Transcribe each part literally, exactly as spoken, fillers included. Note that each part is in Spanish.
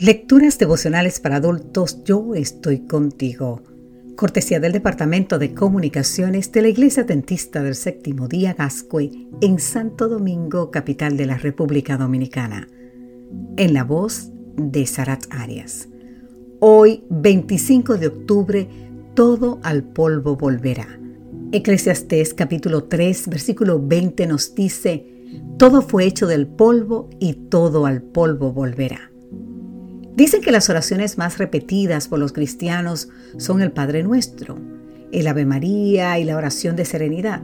Lecturas devocionales para adultos, yo estoy contigo. Cortesía del Departamento de Comunicaciones de la Iglesia Adventista del Séptimo Día, Gascue, en Santo Domingo, capital de la República Dominicana. En la voz de Sarat Arias. Hoy, veinticinco de octubre, todo al polvo volverá. Eclesiastés capítulo tres, versículo veinte nos dice: todo fue hecho del polvo y todo al polvo volverá. Dicen que las oraciones más repetidas por los cristianos son el Padre Nuestro, el Ave María y la oración de serenidad.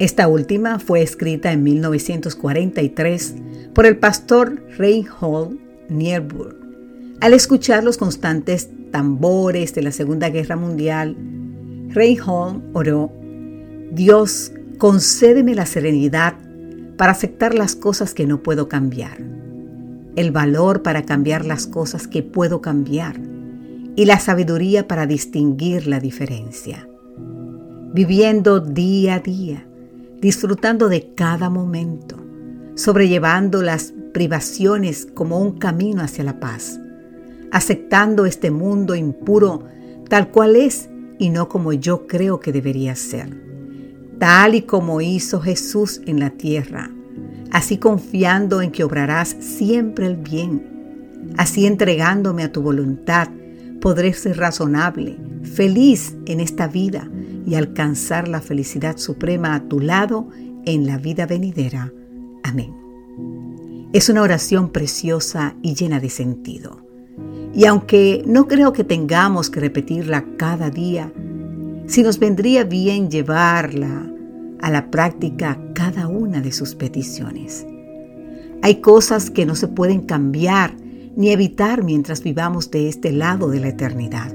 Esta última fue escrita en mil novecientos cuarenta y tres por el pastor Reinhold Niebuhr. Al escuchar los constantes tambores de la Segunda Guerra Mundial, Reinhold oró: Dios, concédeme la serenidad para aceptar las cosas que no puedo cambiar, el valor para cambiar las cosas que puedo cambiar y la sabiduría para distinguir la diferencia. Viviendo día a día, disfrutando de cada momento, sobrellevando las privaciones como un camino hacia la paz, aceptando este mundo impuro tal cual es y no como yo creo que debería ser, tal y como hizo Jesús en la tierra. Así confiando en que obrarás siempre el bien, así entregándome a tu voluntad, podré ser razonable, feliz en esta vida y alcanzar la felicidad suprema a tu lado en la vida venidera. Amén. Es una oración preciosa y llena de sentido. Y aunque no creo que tengamos que repetirla cada día, si nos vendría bien llevarla a la práctica cada una de sus peticiones. Hay cosas que no se pueden cambiar ni evitar mientras vivamos de este lado de la eternidad.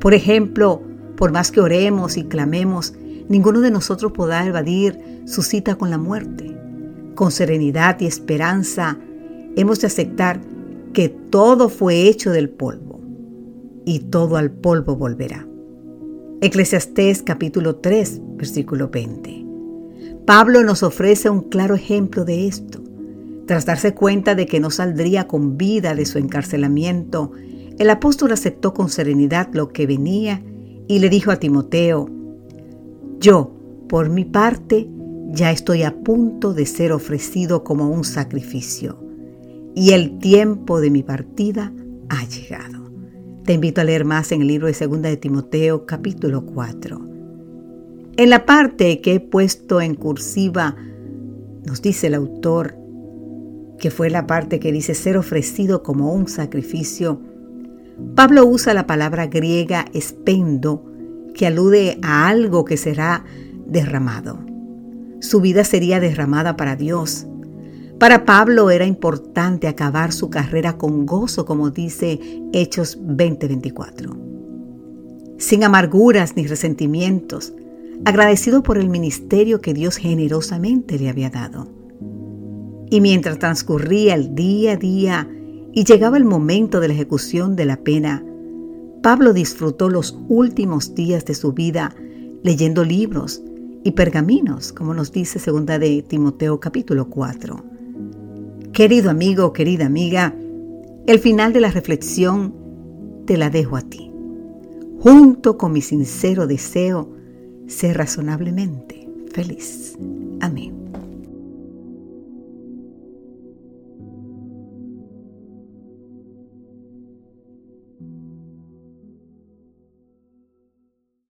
Por ejemplo, por más que oremos y clamemos, ninguno de nosotros podrá evadir su cita con la muerte. Con serenidad y esperanza hemos de aceptar que todo fue hecho del polvo y todo al polvo volverá. Eclesiastés capítulo tres, versículo veinte. Pablo nos ofrece un claro ejemplo de esto. Tras darse cuenta de que no saldría con vida de su encarcelamiento, el apóstol aceptó con serenidad lo que venía y le dijo a Timoteo: yo, por mi parte, ya estoy a punto de ser ofrecido como un sacrificio, y el tiempo de mi partida ha llegado. Te invito a leer más en el libro de Segunda de Timoteo, capítulo cuatro. En la parte que he puesto en cursiva, nos dice el autor, que fue la parte que dice ser ofrecido como un sacrificio, Pablo usa la palabra griega spendo, que alude a algo que será derramado. Su vida sería derramada para Dios. Para Pablo era importante acabar su carrera con gozo, como dice Hechos veinte veinticuatro. Sin amarguras ni resentimientos, agradecido por el ministerio que Dios generosamente le había dado. Y mientras transcurría el día a día y llegaba el momento de la ejecución de la pena, Pablo disfrutó los últimos días de su vida leyendo libros y pergaminos, como nos dice Segunda de Timoteo capítulo cuatro. Querido amigo, querida amiga, el final de la reflexión te la dejo a ti, junto con mi sincero deseo, sé razonablemente feliz. Amén.